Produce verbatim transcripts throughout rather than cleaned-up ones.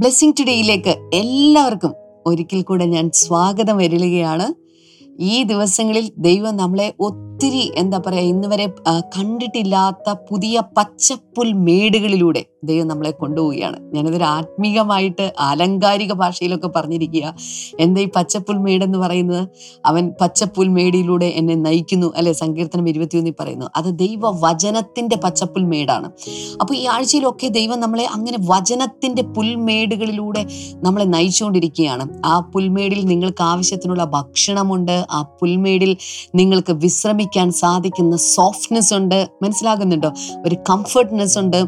Blessing ടുഡേയിലേക്ക് എല്ലാവർക്കും ഒരിക്കൽ കൂടെ ഞാൻ സ്വാഗതം വരികയാണ്. ഈ ദിവസങ്ങളിൽ ദൈവം നമ്മളെ ഒത്തിരി എന്താ പറയുക ഇന്ന് വരെ കണ്ടിട്ടില്ലാത്ത പുതിയ പച്ചപ്പുൽ മേടുകളിലൂടെ ദൈവം നമ്മളെ കൊണ്ടുപോവുകയാണ്. ഞാനതൊരു ആത്മീകമായിട്ട് ആലങ്കാരിക ഭാഷയിലൊക്കെ പറഞ്ഞിരിക്കുക. എന്താ ഈ പച്ചപ്പുൽ മേടെന്ന് പറയുന്നത്? അവൻ പച്ചപ്പുൽ മേടിയിലൂടെ എന്നെ നയിക്കുന്നു അല്ലെ, സങ്കീർത്തനം ഇരുപത്തിയൊന്നിൽ പറയുന്നു. അത് ദൈവ വചനത്തിന്റെ പച്ചപ്പുൽ മേടാണ്. അപ്പൊ ഈ ആഴ്ചയിലൊക്കെ ദൈവം നമ്മളെ അങ്ങനെ വചനത്തിന്റെ പുൽമേടുകളിലൂടെ നമ്മളെ നയിച്ചുകൊണ്ടിരിക്കുകയാണ്. ആ പുൽമേടിൽ നിങ്ങൾക്ക് ആവശ്യത്തിനുള്ള ഭക്ഷണമുണ്ട്, ആ പുൽമേടിൽ നിങ്ങൾക്ക് വിശ്രമിക്കാൻ സാധിക്കുന്ന സോഫ്റ്റ്നെസ് ഉണ്ട്. മനസ്സിലാകുന്നുണ്ടോ? ഒരു കംഫർട്ട്നെസ് ഉണ്ട്.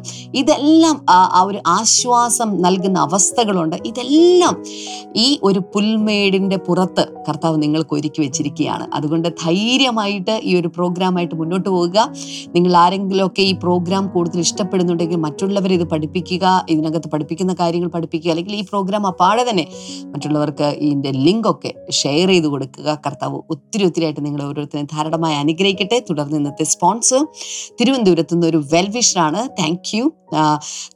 ഇതെല്ലാം ആ ഒരു ആശ്വാസം നൽകുന്ന അവസ്ഥകളുണ്ട്. ഇതെല്ലാം ഈ ഒരു പുൽമേടിന്റെ പുറത്ത് കർത്താവ് നിങ്ങൾക്ക് ഒരുക്കി വെച്ചിരിക്കുകയാണ്. അതുകൊണ്ട് ധൈര്യമായിട്ട് ഈ ഒരു പ്രോഗ്രാമായിട്ട് മുന്നോട്ട് പോവുക. നിങ്ങൾ ആരെങ്കിലുമൊക്കെ ഈ പ്രോഗ്രാം കൂടുതൽ ഇഷ്ടപ്പെടുന്നുണ്ടെങ്കിൽ മറ്റുള്ളവരെ ഇത് പഠിപ്പിക്കുക, ഇതിനകത്ത് പഠിപ്പിക്കുന്ന കാര്യങ്ങൾ പഠിപ്പിക്കുക, അല്ലെങ്കിൽ ഈ പ്രോഗ്രാം അപ്പാടെ തന്നെ മറ്റുള്ളവർക്ക് ഇതിൻ്റെ ലിങ്കൊക്കെ ഷെയർ ചെയ്ത് കൊടുക്കുക. കർത്താവ് ഒത്തിരി ഒത്തിരി ആയിട്ട് നിങ്ങളെ ഓരോരുത്തരെയും ധാരാളമായി അനുഗ്രഹിക്കട്ടെ. തുടർന്ന് ഇന്നത്തെ സ്പോൺസർ തിരുവനന്തപുരത്തു നിന്ന് ഒരു വെൽവിഷറാണ്. Thank you.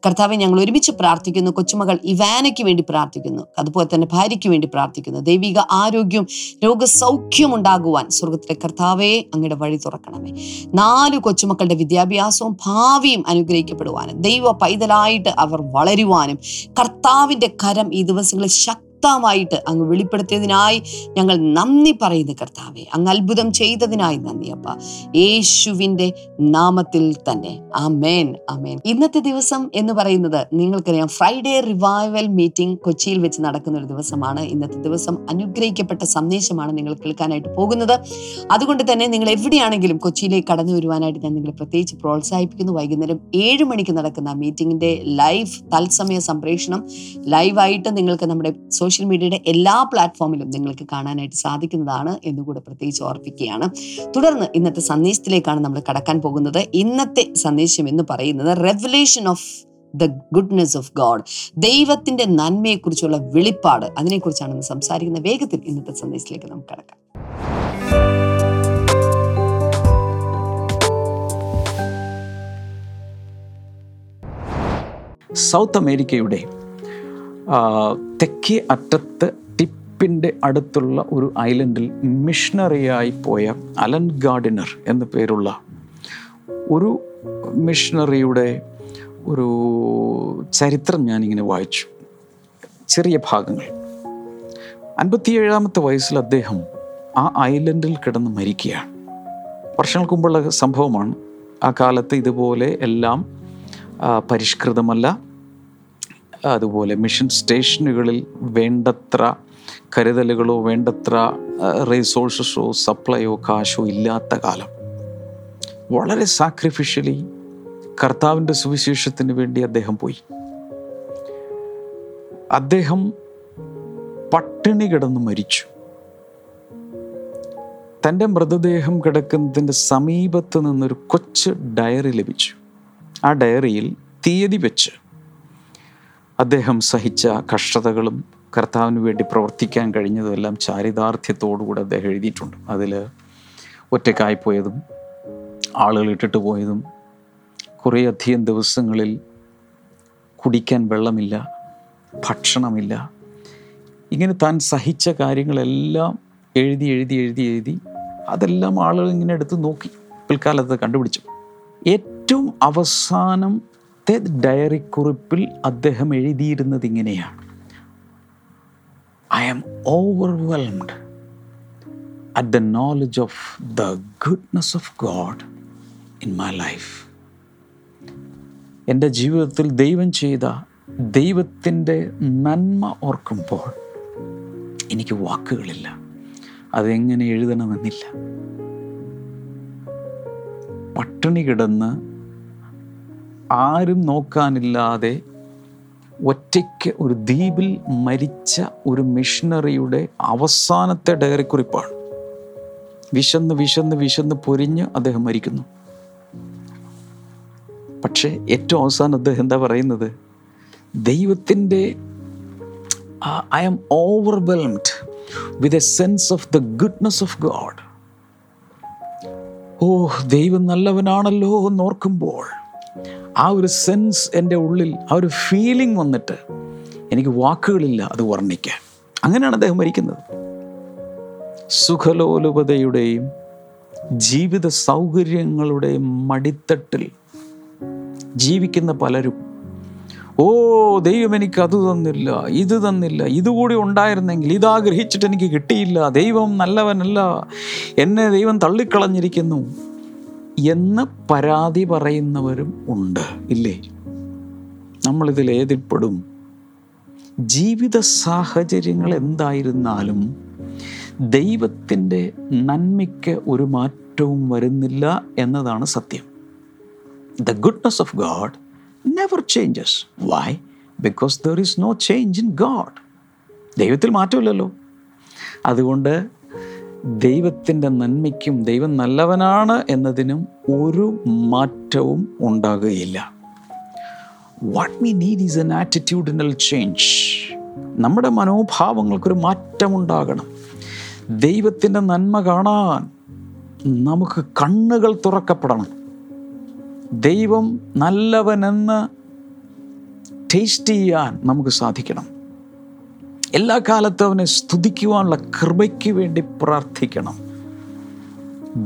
കർത്താവെ, ഞങ്ങൾ ഒരുമിച്ച് പ്രാർത്ഥിക്കുന്നു. കൊച്ചുമകൾ ഇവാനയ്ക്ക് വേണ്ടി പ്രാർത്ഥിക്കുന്നു, അതുപോലെ തന്നെ ഭാര്യയ്ക്ക് വേണ്ടി പ്രാർത്ഥിക്കുന്നു. ദൈവിക ആരോഗ്യവും രോഗസൗഖ്യം ഉണ്ടാകുവാൻ സ്വർഗത്തിലെ കർത്താവെ അങ്ങയുടെ വഴി തുറക്കണമേ. നാലു കൊച്ചുമക്കളുടെ വിദ്യാഭ്യാസവും ഭാവിയും അനുഗ്രഹിക്കപ്പെടുവാനും ദൈവ പൈതലായിട്ട് അവർ വളരുവാനും കർത്താവിൻ്റെ കരം ഈ ദിവസങ്ങളിൽ ശക്തി ായിട്ട് അങ്ങ് വെളിപ്പെടുത്തിയതിനായി ഞങ്ങൾ നന്ദി പറയുന്നു. കർത്താവെ, അങ്ങ് അത്ഭുതം ചെയ്തതിനായി നന്ദി. അപ്പ യേശുവിൻ്റെ നാമത്തിൽ തന്നെ ആമേൻ, ആമേൻ. ഇന്നത്തെ ദിവസം എന്ന് പറയുന്നത് നിങ്ങൾക്കറിയാം, ഫ്രൈഡേ റിവൈവൽ മീറ്റിംഗ് കൊച്ചിയിൽ വെച്ച് നടക്കുന്ന ഒരു ദിവസമാണ്. ഇന്നത്തെ ദിവസം അനുഗ്രഹിക്കപ്പെട്ട സന്ദേശമാണ് നിങ്ങൾ കേൾക്കാനായിട്ട് പോകുന്നത്. അതുകൊണ്ട് തന്നെ നിങ്ങൾ എവിടെയാണെങ്കിലും കൊച്ചിയിലേക്ക് കടന്നു വരുവാനായിട്ട് ഞാൻ നിങ്ങളെ പ്രത്യേകിച്ച് പ്രോത്സാഹിപ്പിക്കുന്നു. വൈകുന്നേരം ഏഴ് മണിക്ക് നടക്കുന്ന മീറ്റിംഗിൻ്റെ ലൈവ് തത്സമയ സംപ്രേഷണം ലൈവായിട്ട് നിങ്ങൾക്ക് നമ്മുടെ സോഷ്യൽ മീഡിയയുടെ എല്ലാ പ്ലാറ്റ്ഫോമിലും നിങ്ങൾക്ക് കാണാനായിട്ട് സാധിക്കുന്നതാണ് എന്നുകൂടെ പ്രത്യേകിച്ച് ഓർപ്പിക്കുകയാണ്. തുടർന്ന് ഇന്നത്തെ സന്ദേശത്തിലേക്കാണ് നമ്മൾ കടക്കാൻ പോകുന്നത്. ഇന്നത്തെ സന്ദേശം എന്ന് പറയുന്നത് revelation of the goodness of God, ദൈവത്തിൻ്റെ നന്മയെക്കുറിച്ചുള്ള വെളിപ്പാട്, അതിനെക്കുറിച്ചാണ് സംസാരിക്കുന്ന. വേഗത്തിൽ ഇന്നത്തെ സന്ദേശത്തിലേക്ക് നമുക്ക് കടക്കാം. സൗത്ത് അമേരിക്കയുടെ തെക്കേ അറ്റത്ത് ടിപ്പിൻ്റെ അടുത്തുള്ള ഒരു ഐലൻഡിൽ മിഷണറിയായി പോയ അലൻ ഗാർഡിനർ എന്ന പേരുള്ള ഒരു മിഷണറിയുടെ ഒരു ചരിത്രം ഞാനിങ്ങനെ വായിച്ചു, ചെറിയ ഭാഗങ്ങൾ. അൻപത്തിയേഴാമത്തെ വയസ്സിൽ അദ്ദേഹം ആ ഐലൻഡിൽ കിടന്ന് മരിക്കുകയാണ്. വർഷങ്ങൾക്ക് മുമ്പുള്ള സംഭവമാണ്. ആ കാലത്ത് ഇതുപോലെ എല്ലാം പരിഷ്കൃതമല്ല, അതുപോലെ മിഷൻ സ്റ്റേഷനുകളിൽ വേണ്ടത്ര കരുതലുകളോ വേണ്ടത്ര റിസോഴ്സസോ സപ്ലൈയോ കാശോ ഇല്ലാത്ത കാലം. വളരെ സാക്രിഫിഷ്യലി കർത്താവിൻ്റെ സുവിശേഷത്തിന് വേണ്ടി അദ്ദേഹം പോയി. അദ്ദേഹം പട്ടിണി കിടന്ന് മരിച്ചു. തൻ്റെ മൃതദേഹം കിടക്കുന്നതിൻ്റെ സമീപത്ത് നിന്നൊരു കൊച്ചു ഡയറി ലഭിച്ചു. ആ ഡയറിയിൽ തീയതി വെച്ച് അദ്ദേഹം സഹിച്ച കഷ്ടതകളും കർത്താവിന് വേണ്ടി പ്രവർത്തിക്കാൻ കഴിഞ്ഞതുമെല്ലാം ചാരിതാർത്ഥ്യത്തോടുകൂടി അദ്ദേഹം എഴുതിയിട്ടുണ്ട്. അതിൽ ഒറ്റയ്ക്കായി പോയതും ആളുകൾ ഇട്ടിട്ട് പോയതും, കുറേയധികം ദിവസങ്ങളിൽ കുടിക്കാൻ വെള്ളമില്ല, ഭക്ഷണമില്ല, ഇങ്ങനെ താൻ സഹിച്ച കാര്യങ്ങളെല്ലാം എഴുതി എഴുതി എഴുതി എഴുതി അതെല്ലാം ആളുകൾ ഇങ്ങനെ എടുത്ത് നോക്കി പിൽക്കാലത്ത് കണ്ടുപിടിച്ചു. ഏറ്റവും അവസാനം ഡയറി കുറിപ്പിൽ അദ്ദേഹം എഴുതിയിരുന്നത് ഇങ്ങനെയാണ്: I am overwhelmed at the knowledge of the goodness of God in my life. എൻ്റെ ജീവിതത്തിൽ ദൈവം ചെയ്ത ദൈവത്തിൻ്റെ നന്മ ഓർക്കുമ്പോൾ എനിക്ക് വാക്കുകളില്ല, അതെങ്ങനെ എഴുതണമെന്നില്ല. പട്ടിണി കിടന്ന് ആരും നോക്കാനില്ലാതെ ഒറ്റയ്ക്ക് ഒരു ദ്വീപിൽ മരിച്ച ഒരു മിഷണറിയുടെ അവസാനത്തെ ഡയറിക്കുറിപ്പാണ്. വിശന്ന് വിശന്ന് വിശന്ന് പൊരിഞ്ഞ് അദ്ദേഹം മരിക്കുന്നു. പക്ഷേ ഏറ്റവും അവസാനം അദ്ദേഹം എന്താ പറയുന്നത്? ദൈവത്തിൻ്റെ I am overwhelmed with a sense of the goodness of God. ഓ, ദൈവം നല്ലവനാണല്ലോ എന്നോർക്കുമ്പോൾ ആ ഒരു സെൻസ് എൻ്റെ ഉള്ളിൽ, ആ ഒരു ഫീലിംഗ് വന്നിട്ട് എനിക്ക് വാക്കുകളില്ല അത് വർണ്ണിക്കാൻ. അങ്ങനെയാണ് അദ്ദേഹം മരിക്കുന്നത്. സുഖലോലുപതയുടെയും ജീവിത സൗകര്യങ്ങളുടെയും മടിത്തട്ടിൽ ജീവിക്കുന്ന പലരും, ഓ ദൈവം എനിക്ക് അത് തന്നില്ല, ഇത് തന്നില്ല, ഇതുകൂടി ഉണ്ടായിരുന്നെങ്കിൽ, ഇതാഗ്രഹിച്ചിട്ട് എനിക്ക് കിട്ടിയില്ല, ദൈവം നല്ലവനല്ല, എന്നെ ദൈവം തള്ളിക്കളഞ്ഞിരിക്കുന്നു എന്ന് പരാതി പറയുന്നവരും ഉണ്ട്, ഇല്ലേ? നമ്മളിതിലേതിൽപ്പെടും. ജീവിത സാഹചര്യങ്ങൾ എന്തായിരുന്നാലും ദൈവത്തിൻ്റെ നന്മയ്ക്ക് ഒരു മാറ്റവും വരുന്നില്ല എന്നതാണ് സത്യം. The goodness of God never changes. Why? Because there is no change in God. ദൈവത്തിൽ മാറ്റമില്ലല്ലോ. അതുകൊണ്ട് ദൈവത്തിൻ്റെ നന്മയ്ക്കും ദൈവം നല്ലവനാണ് എന്നതിനും ഒരു മാറ്റവും ഉണ്ടാകുകയില്ല. What we need is an attitudinal change. നമ്മുടെ മനോഭാവങ്ങൾക്കൊരു മാറ്റമുണ്ടാകണം. ദൈവത്തിൻ്റെ നന്മ കാണാൻ നമുക്ക് കണ്ണുകൾ തുറക്കപ്പെടണം. ദൈവം നല്ലവനെന്ന് ടേസ്റ്റ് ചെയ്യാൻ നമുക്ക് സാധിക്കണം. എല്ലാ കാലത്തും അവനെ സ്തുതിക്കുവാനുള്ള കൃപയ്ക്ക് വേണ്ടി പ്രാർത്ഥിക്കണം.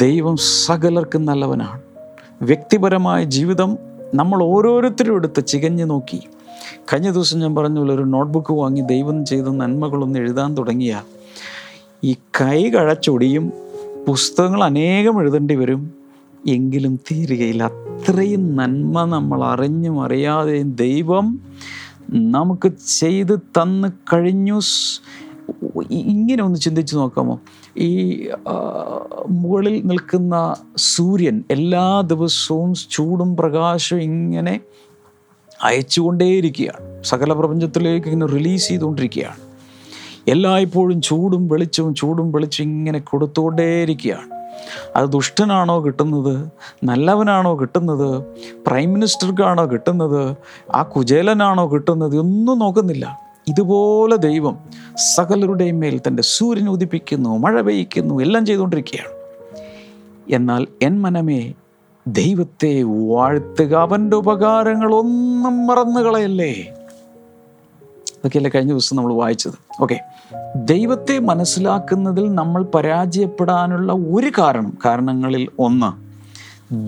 ദൈവം സകലർക്കും നല്ലവനാണ്. വ്യക്തിപരമായ ജീവിതം നമ്മൾ ഓരോരുത്തരും എടുത്ത് ചികഞ്ഞു നോക്കി. കഴിഞ്ഞ ദിവസം ഞാൻ പറഞ്ഞ പോലെ ഒരു നോട്ട്ബുക്ക് വാങ്ങി ദൈവം ചെയ്ത നന്മകളൊന്ന് എഴുതാൻ തുടങ്ങിയാൽ ഈ കൈ കഴച്ചൊടിയും, പുസ്തകങ്ങൾ അനേകം എഴുതേണ്ടി വരും, എങ്കിലും തീരുകയില്ല. അത്രയും നന്മ നമ്മൾ അറിഞ്ഞും അറിയാതെയും ദൈവം നമുക്ക് ചെയ്ത് തന്നു കഴിഞ്ഞു. ഇങ്ങനെ ഒന്ന് ചിന്തിച്ച് നോക്കാമോ? ഈ മുകളിൽ നിൽക്കുന്ന സൂര്യൻ എല്ലാ ദിവസവും ചൂടും പ്രകാശവും ഇങ്ങനെ അയച്ചുകൊണ്ടേയിരിക്കുകയാണ്, സകല പ്രപഞ്ചത്തിലേക്ക് ഇങ്ങനെ റിലീസ് ചെയ്തുകൊണ്ടിരിക്കുകയാണ്. എല്ലായ്പ്പോഴും ചൂടും വെളിച്ചവും ചൂടും വെളിച്ചവും ഇങ്ങനെ കൊടുത്തുകൊണ്ടേയിരിക്കുകയാണ്. അത് ദുഷ്ടനാണോ കിട്ടുന്നത്, നല്ലവനാണോ കിട്ടുന്നത്, പ്രൈം മിനിസ്റ്റർക്കാണോ കിട്ടുന്നത്, ആ കുചേലനാണോ കിട്ടുന്നത്, ഒന്നും നോക്കുന്നില്ല. ഇതുപോലെ ദൈവം സകലരുടെയും മേൽ തൻ്റെ സൂര്യൻ ഉദിപ്പിക്കുന്നു, മഴ പെയ്യ്ക്കുന്നു, എല്ലാം ചെയ്തുകൊണ്ടിരിക്കുകയാണ്. എന്നാൽ എൻ മനമേ, ദൈവത്തെ വാഴ്ത്തുക, അവൻ്റെ ഉപകാരങ്ങളൊന്നും മറന്നു കളയല്ലേ. അതൊക്കെയല്ലേ കഴിഞ്ഞ ദിവസം നമ്മൾ വായിച്ചത്. ഓക്കെ, ദൈവത്തെ മനസ്സിലാക്കുന്നതിൽ നമ്മൾ പരാജയപ്പെടാനുള്ള ഒരു കാരണം കാരണങ്ങളിൽ ഒന്ന്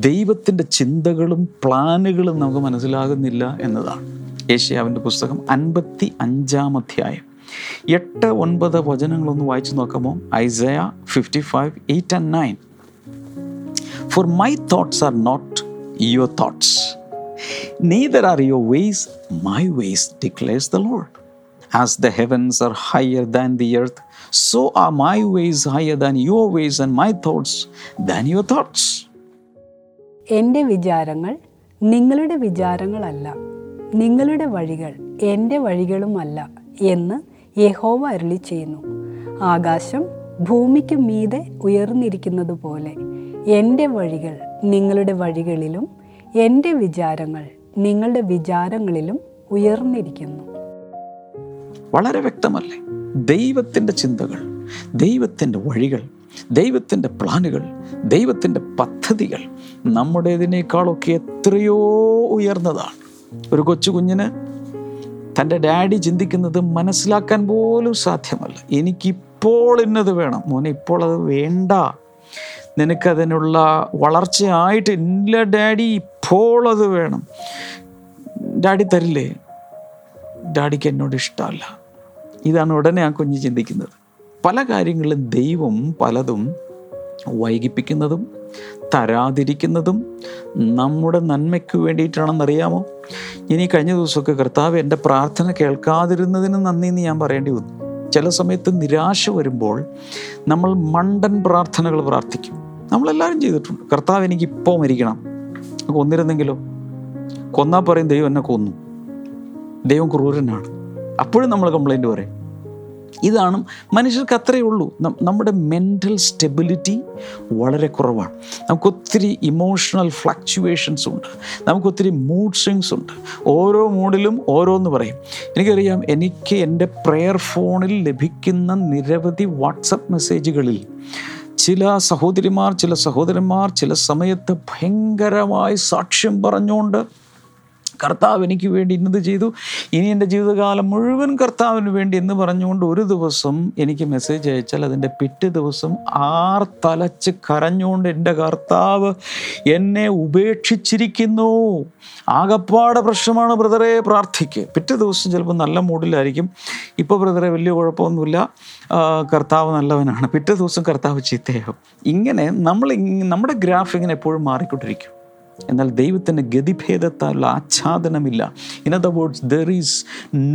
ദൈവത്തിൻ്റെ ചിന്തകളും പ്ലാനുകളും നമുക്ക് മനസ്സിലാകുന്നില്ല എന്നതാണ്. ഏശയ്യാവിൻ്റെ പുസ്തകം അൻപത്തി അഞ്ചാം അധ്യായം എട്ട് ഒൻപത് വചനങ്ങളൊന്ന് വായിച്ചു നോക്കാമോ? Isaiah fifty five eight and nine. For my thoughts are not your thoughts, neither are your ways my ways, declares the Lord. As the heavens are higher than the earth, so are my ways higher than your ways and my thoughts than your thoughts. എൻ്റെ വിചാരങ്ങൾ നിങ്ങളുടെ വിചാരങ്ങളല്ല, നിങ്ങളുടെ വഴികൾ എൻ്റെ വഴികളുമല്ല എന്ന് യഹോവ അരുളിച്ചെയ്യുന്നു. ആകാശം ഭൂമിക്ക് മീതെ ഉയർന്നിരിക്കുന്നത് പോലെ എൻ്റെ വഴികൾ നിങ്ങളുടെ വഴികളിലും എൻ്റെ വിചാരങ്ങൾ നിങ്ങളുടെ വിചാരങ്ങളിലും ഉയർന്നിരിക്കുന്നു. വളരെ വ്യക്തമല്ലേ? ദൈവത്തിൻ്റെ ചിന്തകൾ, ദൈവത്തിൻ്റെ വഴികൾ, ദൈവത്തിൻ്റെ പ്ലാനുകൾ, ദൈവത്തിൻ്റെ പദ്ധതികൾ നമ്മുടേതിനേക്കാളൊക്കെ എത്രയോ ഉയർന്നതാണ്. ഒരു കൊച്ചു കുഞ്ഞിന് തൻ്റെ ഡാഡി ചിന്തിക്കുന്നത് മനസ്സിലാക്കാൻ പോലും സാധ്യമല്ല. എനിക്കിപ്പോൾ ഇന്നത് വേണം, മോനെ ഇപ്പോൾ അത് വേണ്ട, നിനക്കതിനുള്ള വളർച്ചയായിട്ട് ഇല്ല ഡാഡി, ഇപ്പോൾ അത് വേണം, ഡാഡി തരില്ലേ, ഡാഡിക്ക് എന്നോട് ഇഷ്ടമല്ല, ഇതാണ് ഉടനെ ആ കുഞ്ഞ് ചിന്തിക്കുന്നത്. പല കാര്യങ്ങളിലും ദൈവം പലതും വൈകിപ്പിക്കുന്നതും തരാതിരിക്കുന്നതും നമ്മുടെ നന്മയ്ക്ക് വേണ്ടിയിട്ടാണെന്നറിയാമോ? ഇനി കഴിഞ്ഞ ദിവസമൊക്കെ കർത്താവ് എൻ്റെ പ്രാർത്ഥന കേൾക്കാതിരുന്നതിന് നന്ദിയെന്ന് ഞാൻ പറയേണ്ടി വന്നു. ചില സമയത്ത് നിരാശ വരുമ്പോൾ നമ്മൾ മണ്ടൻ പ്രാർത്ഥനകൾ പ്രാർത്ഥിക്കും. നമ്മളെല്ലാവരും ചെയ്തിട്ടുണ്ട്. കർത്താവ് എനിക്ക് ഇപ്പോൾ മരിക്കണം, കൊന്നിരുന്നെങ്കിലോ, കൊന്നാൽ പറയും ദൈവം എന്നെ കൊന്നു, ദൈവം ക്രൂരനാണ്, അപ്പോഴും നമ്മൾ കംപ്ലൈൻറ്റ് പറയും. ഇതാണ് മനുഷ്യർക്ക്, അത്രയേ ഉള്ളൂ. നമ്മുടെ മെൻ്റൽ സ്റ്റെബിലിറ്റി വളരെ കുറവാണ്. നമുക്കൊത്തിരി ഇമോഷണൽ ഫ്ലക്ച്വേഷൻസ് ഉണ്ട്, നമുക്കൊത്തിരി മൂഡ് സ്വിങ്സ് ഉണ്ട്. ഓരോ മൂഡിലും ഓരോന്ന് പറയും. എനിക്കറിയാം, എനിക്ക് എൻ്റെ പ്രെയർ ഫോണിൽ ലഭിക്കുന്ന നിരവധി വാട്സപ്പ് മെസ്സേജുകളിൽ ചില സഹോദരിമാർ ചില സഹോദരന്മാർ ചില സമയത്ത് ഭയങ്കരമായി സാക്ഷ്യം പറഞ്ഞുകൊണ്ട് കർത്താവ് എനിക്ക് വേണ്ടി ഇന്നത് ചെയ്തു, ഇനി എൻ്റെ ജീവിതകാലം മുഴുവൻ കർത്താവിന് വേണ്ടി എന്ന് പറഞ്ഞുകൊണ്ട് ഒരു ദിവസം എനിക്ക് മെസ്സേജ് അയച്ചാൽ അതിൻ്റെ പിറ്റേ ദിവസം ആർ തലച്ച് കരഞ്ഞുകൊണ്ട് എൻ്റെ കർത്താവ് എന്നെ ഉപേക്ഷിച്ചിരിക്കുന്നു, ആകപ്പാട് പ്രശ്നമാണ് ബ്രദറെ, പ്രാർത്ഥിക്കുക. പിറ്റേ ദിവസം ചിലപ്പോൾ നല്ല മൂഡിലായിരിക്കും, ഇപ്പോൾ ബ്രദറെ വലിയ കുഴപ്പമൊന്നുമില്ല, കർത്താവ് നല്ലവനാണ്. പിറ്റേ ദിവസം കർത്താവ് ചീത്തയാകും. ഇങ്ങനെ നമ്മൾ നമ്മുടെ ഗ്രാഫ് ഇങ്ങനെ എപ്പോഴും മാറിക്കൊണ്ടിരിക്കും. എന്നാൽ ദൈവത്തിൻ്റെ ഗതിഭേദത്താലുള്ള ആച്ഛാദനമില്ല. In other words, there is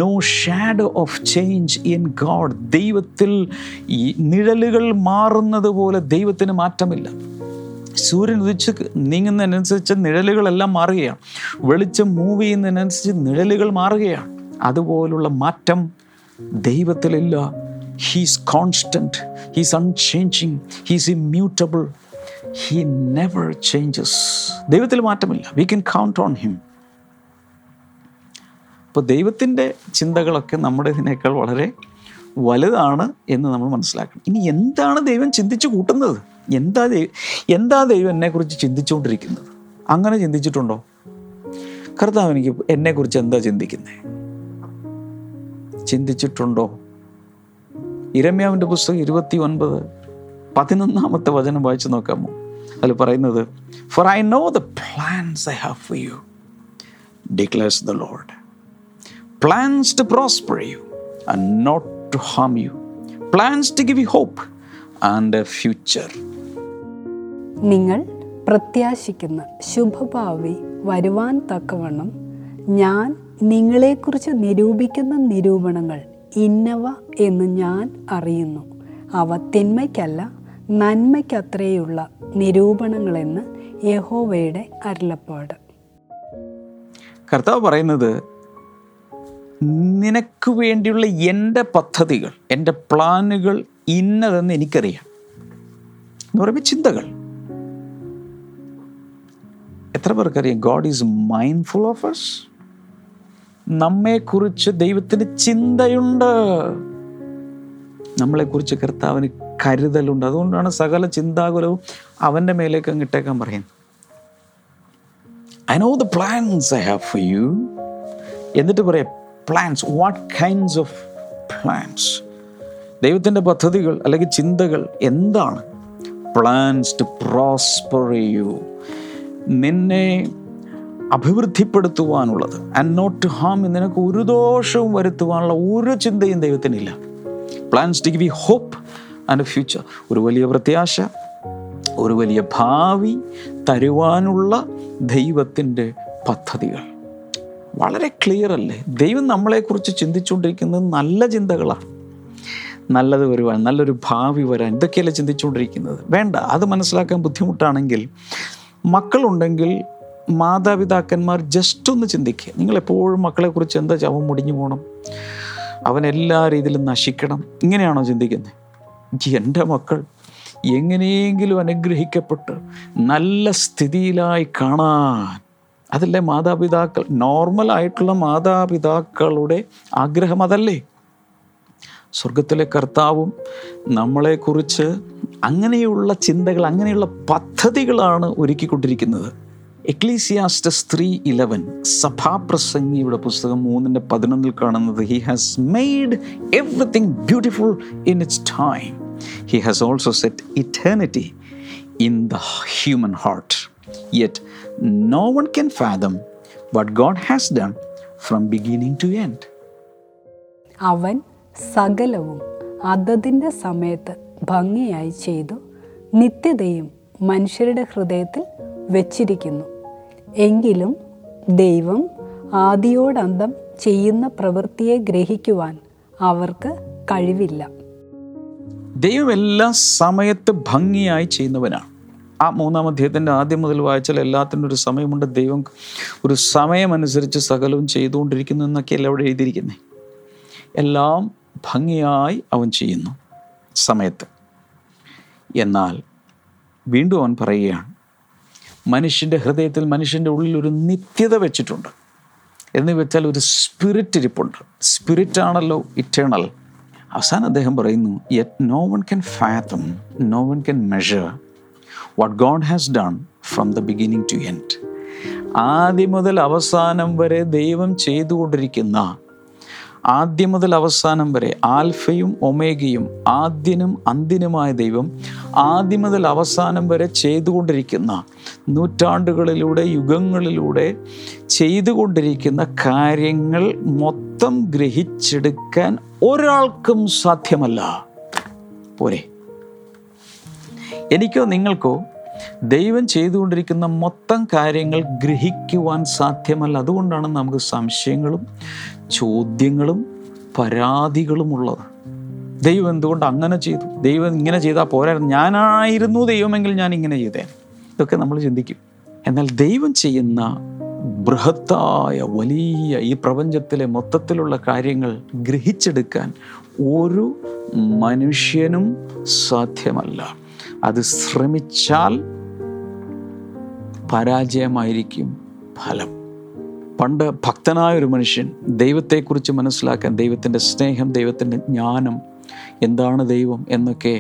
no shadow of change in God. ദൈവത്തിൽ ഈ നിഴലുകൾ മാറുന്നത് പോലെ ദൈവത്തിന് മാറ്റമില്ല. സൂര്യൻ ഉദിച്ച് നീങ്ങുന്നതിനനുസരിച്ച് നിഴലുകളെല്ലാം മാറുകയാണ്, വെളിച്ചം മൂവ് ചെയ്യുന്നതിനനുസരിച്ച് നിഴലുകൾ മാറുകയാണ്. അതുപോലുള്ള മാറ്റം ദൈവത്തിലില്ല. He's constant, he's unchanging, he's immutable, he never changes. ദൈവത്തിൽ മാറ്റമില്ല. We can count on him. അപ്പോൾ ദൈവത്തിൻ്റെ ചിന്തകളൊക്കെ നമ്മുടെ ഇതിനേക്കാൾ വളരെ വലുതാണ് എന്ന് നമ്മൾ മനസ്സിലാക്കണം. ഇനി എന്താണ് ദൈവം ചിന്തിച്ച് കൂട്ടുന്നത്? എന്താ ദൈവം എന്താ ദൈവം എന്നെക്കുറിച്ച് ചിന്തിച്ചുകൊണ്ടിരിക്കുന്നത്? അങ്ങനെ ചിന്തിച്ചിട്ടുണ്ടോ? കർത്താവ് എനിക്ക് എന്നെക്കുറിച്ച് എന്താ ചിന്തിക്കുന്നത്? ചിന്തിച്ചിട്ടുണ്ടോ? ഇരമ്യാവിൻ്റെ പുസ്തകം ഇരുപത്തി ഒൻപത് പതിനൊന്നാമത്തെ വചനം വായിച്ചു നോക്കാമോ? അതിൽ പറയുന്നത്, for I know the plans I have for you, declares the Lord, plans to prosper you and not to harm you, plans to give you hope and a future. നിങ്ങൾ പ്രത്യാശിക്കുന്ന ശുഭഭാവി വരുവാൻ തക്കവണ്ണം ഞാൻ നിങ്ങളെക്കുറിച്ച് നിരൂപിക്കുന്ന നിരൂപണങ്ങൾ ഇന്നവ എന്ന് ഞാൻ അറിയുന്നു. അവ തിന്മയ്ക്കല്ല നന്മയ്ക്കത്രയുള്ള നിരൂപണങ്ങളെന്ന് യഹോവയുടെ അരുളപ്പാട്. കർത്താവ് പറയുന്നത്, നിനക്ക് വേണ്ടിയുള്ള എൻ്റെ പദ്ധതികൾ, എൻ്റെ പ്ലാനുകൾ ഇന്നതെന്ന് എനിക്കറിയാം എന്ന് പറയുമ്പോൾ ചിന്തകൾ. എത്ര പേർക്കറിയാം God is mindful of us? നമ്മെക്കുറിച്ച് ദൈവത്തിന് ചിന്തയുണ്ട്, നമ്മളെക്കുറിച്ച് കർത്താവിന് കരുതലുണ്ട്. അതുകൊണ്ടാണ് സകല ചിന്താകുലവും അവൻ്റെ മേലേക്ക് അങ്ങിട്ടേക്കാൻ പറയുന്നത്. I know the plans I have for you. എന്നിട്ട് പറയാം plans, what kinds of plans? ദൈവത്തിൻ്റെ പദ്ധതികൾ അല്ലെങ്കിൽ ചിന്തകൾ എന്താണ്? പ്ലാൻസ് ടു പ്രോസ്പർ യു, നിന്നെ അഭിവൃദ്ധിപ്പെടുത്തുവാനുള്ളത്, ആൻഡ് നോട്ട് ടു ഹാം, നിനക്ക് ഒരു ദോഷവും വരുത്തുവാനുള്ള ഒരു ചിന്തയും ദൈവത്തിനില്ല. Plans to give you hope and a future. ഒരു വലിയ പ്രത്യാശ, ഒരു വലിയ ഭാവി തരുവാനുള്ള ദൈവത്തിൻ്റെ പദ്ധതികൾ. വളരെ ക്ലിയർ അല്ലേ? ദൈവം നമ്മളെക്കുറിച്ച് ചിന്തിച്ചുകൊണ്ടിരിക്കുന്നത് നല്ല ചിന്തകളാണ്. നല്ലത് വരുവാൻ, നല്ലൊരു ഭാവി വരാൻ, ഇതൊക്കെയല്ലേ ചിന്തിച്ചുകൊണ്ടിരിക്കുന്നത്? വേണ്ട, അത് മനസ്സിലാക്കാൻ ബുദ്ധിമുട്ടാണെങ്കിൽ മക്കളുണ്ടെങ്കിൽ മാതാപിതാക്കന്മാർ ജസ്റ്റ് ഒന്ന് ചിന്തിക്കുക. നിങ്ങളെപ്പോഴും മക്കളെക്കുറിച്ച് എന്താ? അവൻ മുടിഞ്ഞു പോകണം, അവൻ എല്ലാ രീതിയിലും നശിക്കണം, ഇങ്ങനെയാണോ ചിന്തിക്കുന്നത്? എൻ്റെ മക്കൾ എങ്ങനെയെങ്കിലും അനുഗ്രഹിക്കപ്പെട്ട് നല്ല സ്ഥിതിയിലായി കാണാൻ, അതല്ലേ മാതാപിതാക്കൾ, നോർമലായിട്ടുള്ള മാതാപിതാക്കളുടെ ആഗ്രഹം അതല്ലേ? സ്വർഗത്തിലെ കർത്താവും നമ്മളെക്കുറിച്ച് അങ്ങനെയുള്ള ചിന്തകൾ, അങ്ങനെയുള്ള പദ്ധതികളാണ് ഒരുക്കിക്കൊണ്ടിരിക്കുന്നത്. എക്ലീസിയാസ്റ്റസ് ത്രീ ഇലവൻ, സഭാപ്രസംഗിയുടെ പുസ്തകം മൂന്നിൻ്റെ പതിനൊന്നിൽ കാണുന്നത്, he has made everything beautiful in its time, he has also set eternity in the human heart, yet no one can fathom what God has done from beginning to end. അവൻ സകലവും അതതിൻ്റെ സമയത്ത് ഭംഗിയായി ചെയ്തു, നിത്യതയും മനുഷ്യരുടെ ഹൃദയത്തിൽ വെച്ചിരിക്കുന്നു. എങ്കിലും ദൈവം ആദിയോടന്തം ചെയ്യുന്ന പ്രവൃത്തിയെ ഗ്രഹിക്കുവാൻ അവർക്ക് കഴിവില്ല. ദൈവം എല്ലാ സമയത്ത് ഭംഗിയായി ചെയ്യുന്നവനാണ്. ആ മൂന്നാം അധ്യായത്തിൻ്റെ ആദ്യം മുതൽ വായിച്ചാൽ എല്ലാത്തിനും ഒരു സമയമുണ്ട്. ദൈവം ഒരു സമയമനുസരിച്ച് സകലവും ചെയ്തുകൊണ്ടിരിക്കുന്നു എന്നൊക്കെയല്ല അവിടെ എഴുതിയിരിക്കുന്നത്. എല്ലാം ഭംഗിയായി അവൻ ചെയ്യുന്നു സമയത്ത്. എന്നാൽ വീണ്ടും അവൻ പറയുകയാണ്, മനുഷ്യൻ്റെ ഹൃദയത്തിൽ, മനുഷ്യൻ്റെ ഉള്ളിൽ ഒരു നിത്യത വെച്ചിട്ടുണ്ട്. എന്ന് വെച്ചാൽ ഒരു സ്പിരിറ്റ് ഇരിപ്പുണ്ട്. സ്പിരിറ്റാണല്ലോ ഇറ്റേണൽ. അവസാനം അദ്ദേഹം പറയുന്നു, yet no one can fathom, no one can measure what God has done from the beginning to end. ആദ്യം മുതൽ അവസാനം വരെ ദൈവം ചെയ്തുകൊണ്ടിരിക്കുന്ന, ആദ്യം മുതൽ അവസാനം വരെ ആൽഫയും ഒമേഗയും ആദ്യനും അന്തിനുമായ ദൈവം ആദ്യം മുതൽ അവസാനം വരെ ചെയ്തുകൊണ്ടിരിക്കുന്ന, നൂറ്റാണ്ടുകളിലൂടെ യുഗങ്ങളിലൂടെ ചെയ്തുകൊണ്ടിരിക്കുന്ന കാര്യങ്ങൾ മൊത്തം ഗ്രഹിച്ചെടുക്കാൻ ഒരാൾക്കും സാധ്യമല്ല. പോരെ, എനിക്കോ നിങ്ങൾക്കോ ദൈവം ചെയ്തുകൊണ്ടിരിക്കുന്ന മൊത്തം കാര്യങ്ങൾ ഗ്രഹിക്കുവാൻ സാധ്യമല്ല. അതുകൊണ്ടാണ് നമുക്ക് സംശയങ്ങളും ചോദ്യങ്ങളും പരാതികളും ഉള്ളത്. ദൈവം എന്തുകൊണ്ട് അങ്ങനെ ചെയ്തു, ദൈവം ഇങ്ങനെ ചെയ്താൽ പോരായിരുന്നു, ഞാനായിരുന്നു ദൈവമെങ്കിൽ ഞാൻ ഇങ്ങനെ ചെയ്തേ, ഇതൊക്കെ നമ്മൾ ചിന്തിക്കും. എന്നാൽ ദൈവം ചെയ്യുന്ന ബൃഹത്തായ വലിയ ഈ പ്രപഞ്ചത്തിലെ മൊത്തത്തിലുള്ള കാര്യങ്ങൾ ഗ്രഹിച്ചെടുക്കാൻ ഒരു മനുഷ്യനും സാധ്യമല്ല. അത് ശ്രമിച്ചാൽ പരാജയമായിരിക്കും ഫലം. പണ്ട് ഭക്തനായ ഒരു മനുഷ്യൻ ദൈവത്തെക്കുറിച്ച് മനസ്സിലാക്കാൻ, ദൈവത്തിൻ്റെ സ്നേഹം, ദൈവത്തിൻ്റെ ജ്ഞാനം, എന്താണ് ദൈവം എന്നൊക്കെ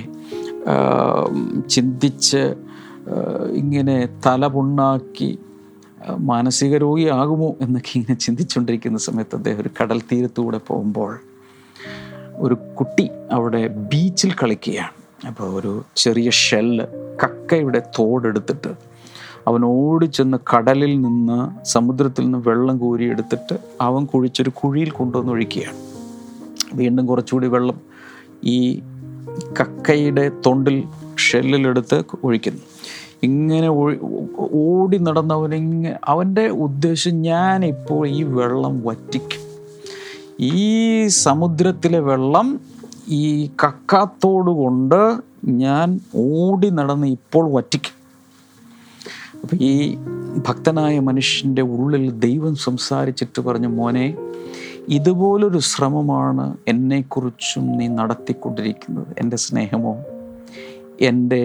ചിന്തിച്ച് ഇങ്ങനെ തലപുണ്ണാക്കി മാനസിക രോഗിയാകുമോ എന്നൊക്കെ ഇങ്ങനെ ചിന്തിച്ചുകൊണ്ടിരിക്കുന്ന സമയത്ത് അദ്ദേഹം ഒരു കടൽ തീരത്തൂടെ പോകുമ്പോൾ ഒരു കുട്ടി അവിടെ ബീച്ചിൽ കളിക്കുകയാണ്. അപ്പോൾ ഒരു ചെറിയ ഷെല്ല് കക്കയുടെ തോടെടുത്തിട്ട് അവൻ ഓടിച്ചെന്ന് കടലിൽ നിന്ന്, സമുദ്രത്തിൽ നിന്ന് വെള്ളം കോരിയെടുത്തിട്ട് അവൻ കുഴിച്ചൊരു കുഴിയിൽ കൊണ്ടുവന്ന് ഒഴിക്കുകയാണ്. വീണ്ടും കുറച്ചുകൂടി വെള്ളം ഈ കക്കയുടെ തൊണ്ടിൽ ഷെല്ലിലെടുത്ത് ഒഴിക്കുന്നു. ഇങ്ങനെ ഓടി നടന്നവനിങ്ങനെ അവൻ്റെ ഉദ്ദേശം, ഞാനിപ്പോൾ ഈ വെള്ളം വറ്റിക്കും, ഈ സമുദ്രത്തിലെ വെള്ളം ഈ കക്കാത്തോട് കൊണ്ട് ഞാൻ ഓടി നടന്ന് ഇപ്പോൾ വറ്റിക്കും. അപ്പം ഈ ഭക്തനായ മനുഷ്യൻ്റെ ഉള്ളിൽ ദൈവം സംസാരിച്ചിട്ട് പറഞ്ഞു, മോനെ, ഇതുപോലൊരു ശ്രമമാണ് എന്നെക്കുറിച്ചും നീ നടത്തിക്കൊണ്ടിരിക്കുന്നത്. എൻ്റെ സ്നേഹമോ എൻ്റെ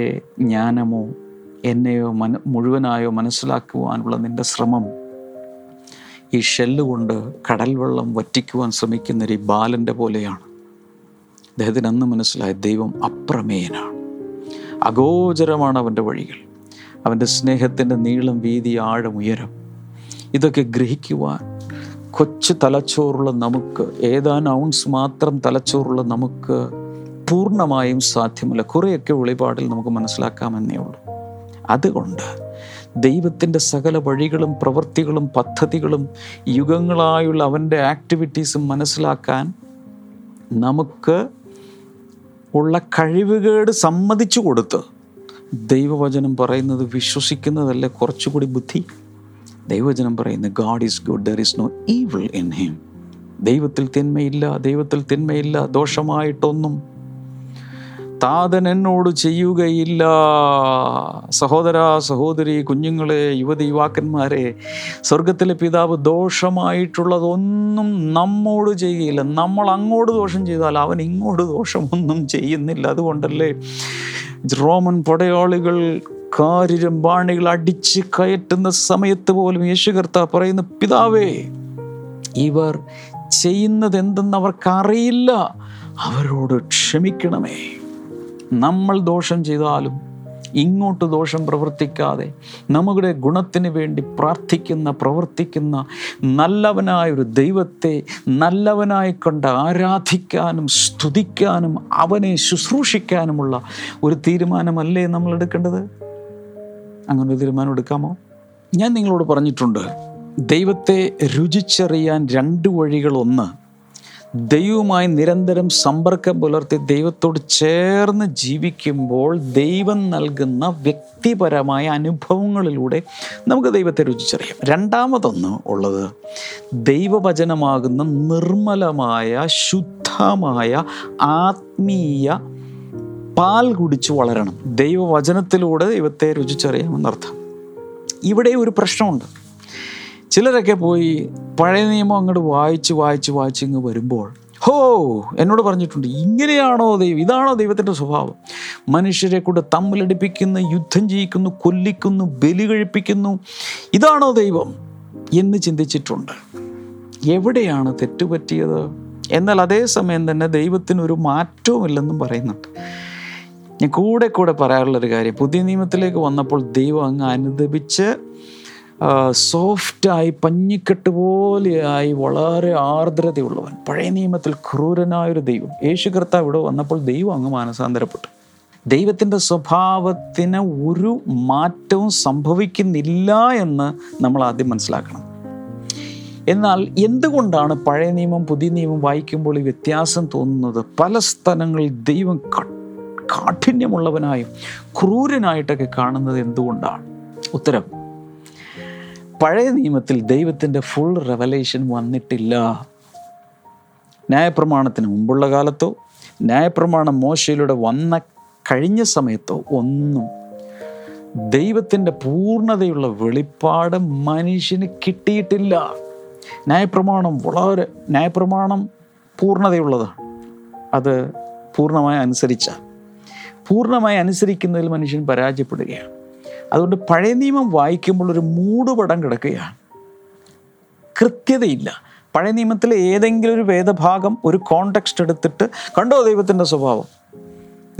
ജ്ഞാനമോ എന്നെയോ മന മുഴുവനായോ മനസ്സിലാക്കുവാനുള്ള നിൻ്റെ ശ്രമം ഈ ഷെല്ല് കൊണ്ട് കടൽ വെള്ളം വറ്റിക്കുവാൻ ശ്രമിക്കുന്നൊരു ബാലൻ്റെ പോലെയാണ്. അദ്ദേഹത്തിന് അന്ന് മനസ്സിലായ ദൈവം അപ്രമേയനാണ്, അഗോചരമാണ് അവൻ്റെ വഴികൾ, അവൻ്റെ സ്നേഹത്തിൻ്റെ നീളം, വീതി, ആഴം, ഉയരം, ഇതൊക്കെ ഗ്രഹിക്കുവാൻ കൊച്ചു തലച്ചോറുള്ള നമുക്ക്, ഏതാനും ഔൺസ് മാത്രം തലച്ചോറുള്ള നമുക്ക് പൂർണ്ണമായും സാധ്യമല്ല. കുറേയൊക്കെ വെളിപാടിൽ നമുക്ക് മനസ്സിലാക്കാമെന്നേ ഉള്ളൂ. അതുകൊണ്ട് ദൈവത്തിൻ്റെ സകല വഴികളും പ്രവൃത്തികളും പദ്ധതികളും യുഗങ്ങളായുള്ള അവൻ്റെ ആക്ടിവിറ്റീസും മനസ്സിലാക്കാൻ നമുക്ക് ഉള്ള കഴിവുകേട് സമ്മതിച്ചു കൊടുത്ത്, ദൈവവചനം പറയുന്നത് വിശ്വസിക്കുന്നതല്ലേ കുറച്ചുകൂടി ബുദ്ധി. ദൈവവചനം പറയുന്നത് God is good, there is no evil in him. ദൈവത്തിൽ തിന്മയില്ല, ദൈവത്തിൽ തിന്മയില്ല, ദോഷമായിട്ടൊന്നും താതൻ എന്നോട് ചെയ്യുകയില്ല. സഹോദരാ, സഹോദരി, കുഞ്ഞുങ്ങളെ, യുവതി യുവാക്കന്മാരെ, സ്വർഗത്തിലെ പിതാവ് ദോഷമായിട്ടുള്ളതൊന്നും നമ്മോട് ചെയ്യുകയില്ല. നമ്മൾ അങ്ങോട്ട് ദോഷം ചെയ്താൽ അവൻ ഇങ്ങോട്ട് ദോഷമൊന്നും ചെയ്യുന്നില്ല. അതുകൊണ്ടല്ലേ റോമൻ പടയാളികൾ കാരിരമ്പാണികൾ അടിച്ച് കയറ്റുന്ന സമയത്ത് പോലും യേശു കർത്താവ് പറയുന്നു, പിതാവേ, ഇവർ ചെയ്യുന്നത് എന്തെന്ന് അവർക്കറിയില്ല, അവരോട് ക്ഷമിക്കണമേ. നമ്മൾ ദോഷം ചെയ്താലും ഇങ്ങോട്ട് ദോഷം പ്രവർത്തിക്കാതെ നമ്മുടെ ഗുണത്തിന് വേണ്ടി പ്രാർത്ഥിക്കുന്ന, പ്രവർത്തിക്കുന്ന നല്ലവനായൊരു ദൈവത്തെ നല്ലവനായി കണ്ട് ആരാധിക്കാനും സ്തുതിക്കാനും അവനെ ശുശ്രൂഷിക്കാനുമുള്ള ഒരു തീരുമാനമല്ലേ നമ്മൾ എടുക്കേണ്ടത്? അങ്ങനൊരു തീരുമാനം എടുക്കാമോ? ഞാൻ നിങ്ങളോട് പറഞ്ഞിട്ടുണ്ട്, ദൈവത്തെ രുചിച്ചറിയാൻ രണ്ട് വഴികൾ. ഒന്ന്, ദൈവവുമായി നിരന്തരം സമ്പർക്കം പുലർത്തി ദൈവത്തോട് ചേർന്ന് ജീവിക്കുമ്പോൾ ദൈവം നൽകുന്ന വ്യക്തിപരമായ അനുഭവങ്ങളിലൂടെ നമുക്ക് ദൈവത്തെ രുചിച്ചറിയാം. രണ്ടാമതൊന്ന് ഉള്ളത് ദൈവവചനമാകുന്ന നിർമ്മലമായ, ശുദ്ധമായ ആത്മീയ പാൽ കുടിച്ചു വളരണം. ദൈവവചനത്തിലൂടെ ദൈവത്തെ രുചിച്ചറിയാമെന്നർത്ഥം. ഇവിടെ ഒരു പ്രശ്നമുണ്ട്. ചിലരൊക്കെ പോയി പഴയ നിയമം അങ്ങോട്ട് വായിച്ച് വായിച്ച് വായിച്ച് ഇങ്ങ് വരുമ്പോൾ, ഹോ, എന്നോട് പറഞ്ഞിട്ടുണ്ട്, ഇങ്ങനെയാണോ ദൈവം, ഇതാണോ ദൈവത്തിൻ്റെ സ്വഭാവം? മനുഷ്യരെ കൂടെ തമ്മിലടിപ്പിക്കുന്നു, യുദ്ധം ചെയ്യിക്കുന്നു, കൊല്ലിക്കുന്നു, ബലി കഴിപ്പിക്കുന്നു, ഇതാണോ ദൈവം എന്ന് ചിന്തിച്ചിട്ടുണ്ട്. എവിടെയാണ് തെറ്റുപറ്റിയത്? എന്നാൽ അതേസമയം തന്നെ ദൈവത്തിനൊരു മാറ്റവുമില്ലെന്നും പറയുന്നുണ്ട്. ഞാൻ കൂടെ കൂടെ പറയാറുള്ളൊരു കാര്യം, പുതിയ നിയമത്തിലേക്ക് വന്നപ്പോൾ ദൈവം അങ്ങ് അനുദപിച്ച് സോഫ്റ്റായി പഞ്ഞിക്കെട്ട് പോലെയായി വളരെ ആർദ്രതയുള്ളവൻ, പഴയ നിയമത്തിൽ ക്രൂരനായൊരു ദൈവം. യേശു കർത്താവ് ഇവിടെ വന്നപ്പോൾ ദൈവം അങ്ങ് മാനസാന്തരപ്പെട്ടു. ദൈവത്തിൻ്റെ സ്വഭാവത്തിന് ഒരു മാറ്റവും സംഭവിക്കുന്നില്ല എന്ന് നമ്മൾ ആദ്യം മനസ്സിലാക്കണം. എന്നാൽ എന്തുകൊണ്ടാണ് പഴയ നിയമം പുതിയ നിയമം വായിക്കുമ്പോൾ ഈ വ്യത്യാസം തോന്നുന്നത്? പല സ്ഥലങ്ങളിൽ ദൈവം കാഠിന്യമുള്ളവനായും ക്രൂരനായിട്ടൊക്കെ കാണുന്നത് എന്തുകൊണ്ടാണ്? ഉത്തരം, പഴയ നിയമത്തിൽ ദൈവത്തിൻ്റെ ഫുൾ റെവലേഷൻ വന്നിട്ടില്ല. ന്യായപ്രമാണത്തിന് മുമ്പുള്ള കാലത്തോ ന്യായപ്രമാണം മോശയിലൂടെ വന്ന കഴിഞ്ഞ സമയത്തോ ഒന്നും ദൈവത്തിൻ്റെ പൂർണ്ണതയുള്ള വെളിപ്പാട് മനുഷ്യന് കിട്ടിയിട്ടില്ല. ന്യായപ്രമാണം വളരെ ന്യായപ്രമാണം പൂർണ്ണതയുള്ളതാണ്. അത് പൂർണ്ണമായി അനുസരിച്ച പൂർണ്ണമായി അനുസരിക്കുന്നതിൽ മനുഷ്യൻ പരാജയപ്പെടുകയാണ്. അതുകൊണ്ട് പഴയ നിയമം വായിക്കുമ്പോൾ ഒരു മൂടുപടം കിടക്കുകയാണ്, കൃത്യതയില്ല. പഴയ നിയമത്തിലെ ഏതെങ്കിലും ഒരു വേദഭാഗം ഒരു കോണ്ടെക്സ്റ്റ് എടുത്തിട്ട് കണ്ടോ ദൈവത്തിൻ്റെ സ്വഭാവം,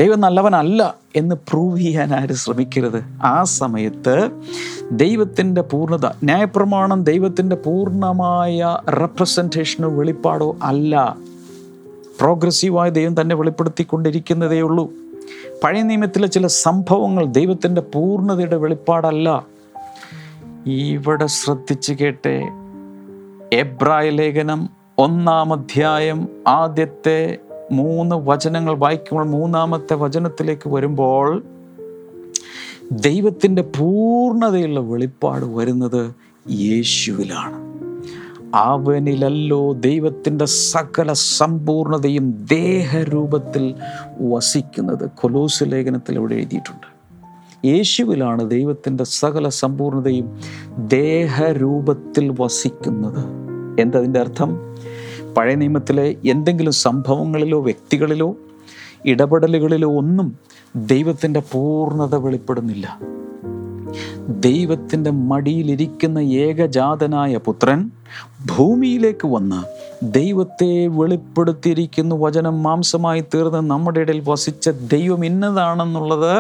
ദൈവം നല്ലവനല്ല എന്ന് പ്രൂവ് ചെയ്യാൻ ആരും ശ്രമിക്കരുത്. ആ സമയത്ത് ദൈവത്തിൻ്റെ പൂർണ്ണത, ന്യായപ്രമാണം ദൈവത്തിൻ്റെ പൂർണ്ണമായ റെപ്രസെൻറ്റേഷനോ വെളിപ്പാടോ അല്ല. പ്രോഗ്രസീവായി ദൈവം തന്നെ വെളിപ്പെടുത്തിക്കൊണ്ടിരിക്കുന്നതേ ഉള്ളൂ. പഴയ നിയമത്തിലെ ചില സംഭവങ്ങൾ ദൈവത്തിൻ്റെ പൂർണ്ണതയുടെ വെളിപ്പാടല്ല. ഇവിടെ ശ്രദ്ധിച്ച് കേട്ടെ, എബ്രായ ലേഖനം ഒന്നാം അധ്യായം ആദ്യത്തെ മൂന്ന് വചനങ്ങൾ വായിക്കുമ്പോൾ മൂന്നാമത്തെ വചനത്തിലേക്ക് വരുമ്പോൾ ദൈവത്തിൻ്റെ പൂർണ്ണതയുള്ള വെളിപ്പാട് വരുന്നത് യേശുവിലാണ്. അവനിലല്ലോ ദൈവത്തിൻ്റെ സകല സമ്പൂർണതയും ദേഹരൂപത്തിൽ വസിക്കുന്നത്. കൊലോസ്യ ലേഖനത്തിൽ അവിടെ എഴുതിയിട്ടുണ്ട്, യേശുവിലാണ് ദൈവത്തിൻ്റെ സകല സമ്പൂർണതയും ദേഹരൂപത്തിൽ വസിക്കുന്നത്. എന്തതിൻ്റെ അർത്ഥം? പഴയ നിയമത്തിലെ എന്തെങ്കിലും സംഭവങ്ങളിലോ വ്യക്തികളിലോ ഇടപെടലുകളിലോ ഒന്നും ദൈവത്തിൻ്റെ പൂർണ്ണത വെളിപ്പെടുന്നില്ല. ദൈവത്തിൻ്റെ മടിയിലിരിക്കുന്ന ഏകജാതനായ പുത്രൻ ഭൂമിയിലേക്ക് വന്ന് ദൈവത്തെ വെളിപ്പെടുത്തിയിരിക്കുന്നു. വചനം മാംസമായി തീർന്ന് നമ്മുടെ ഇടയിൽ വസിച്ച ദൈവം ഇന്നതാണെന്നുള്ളത്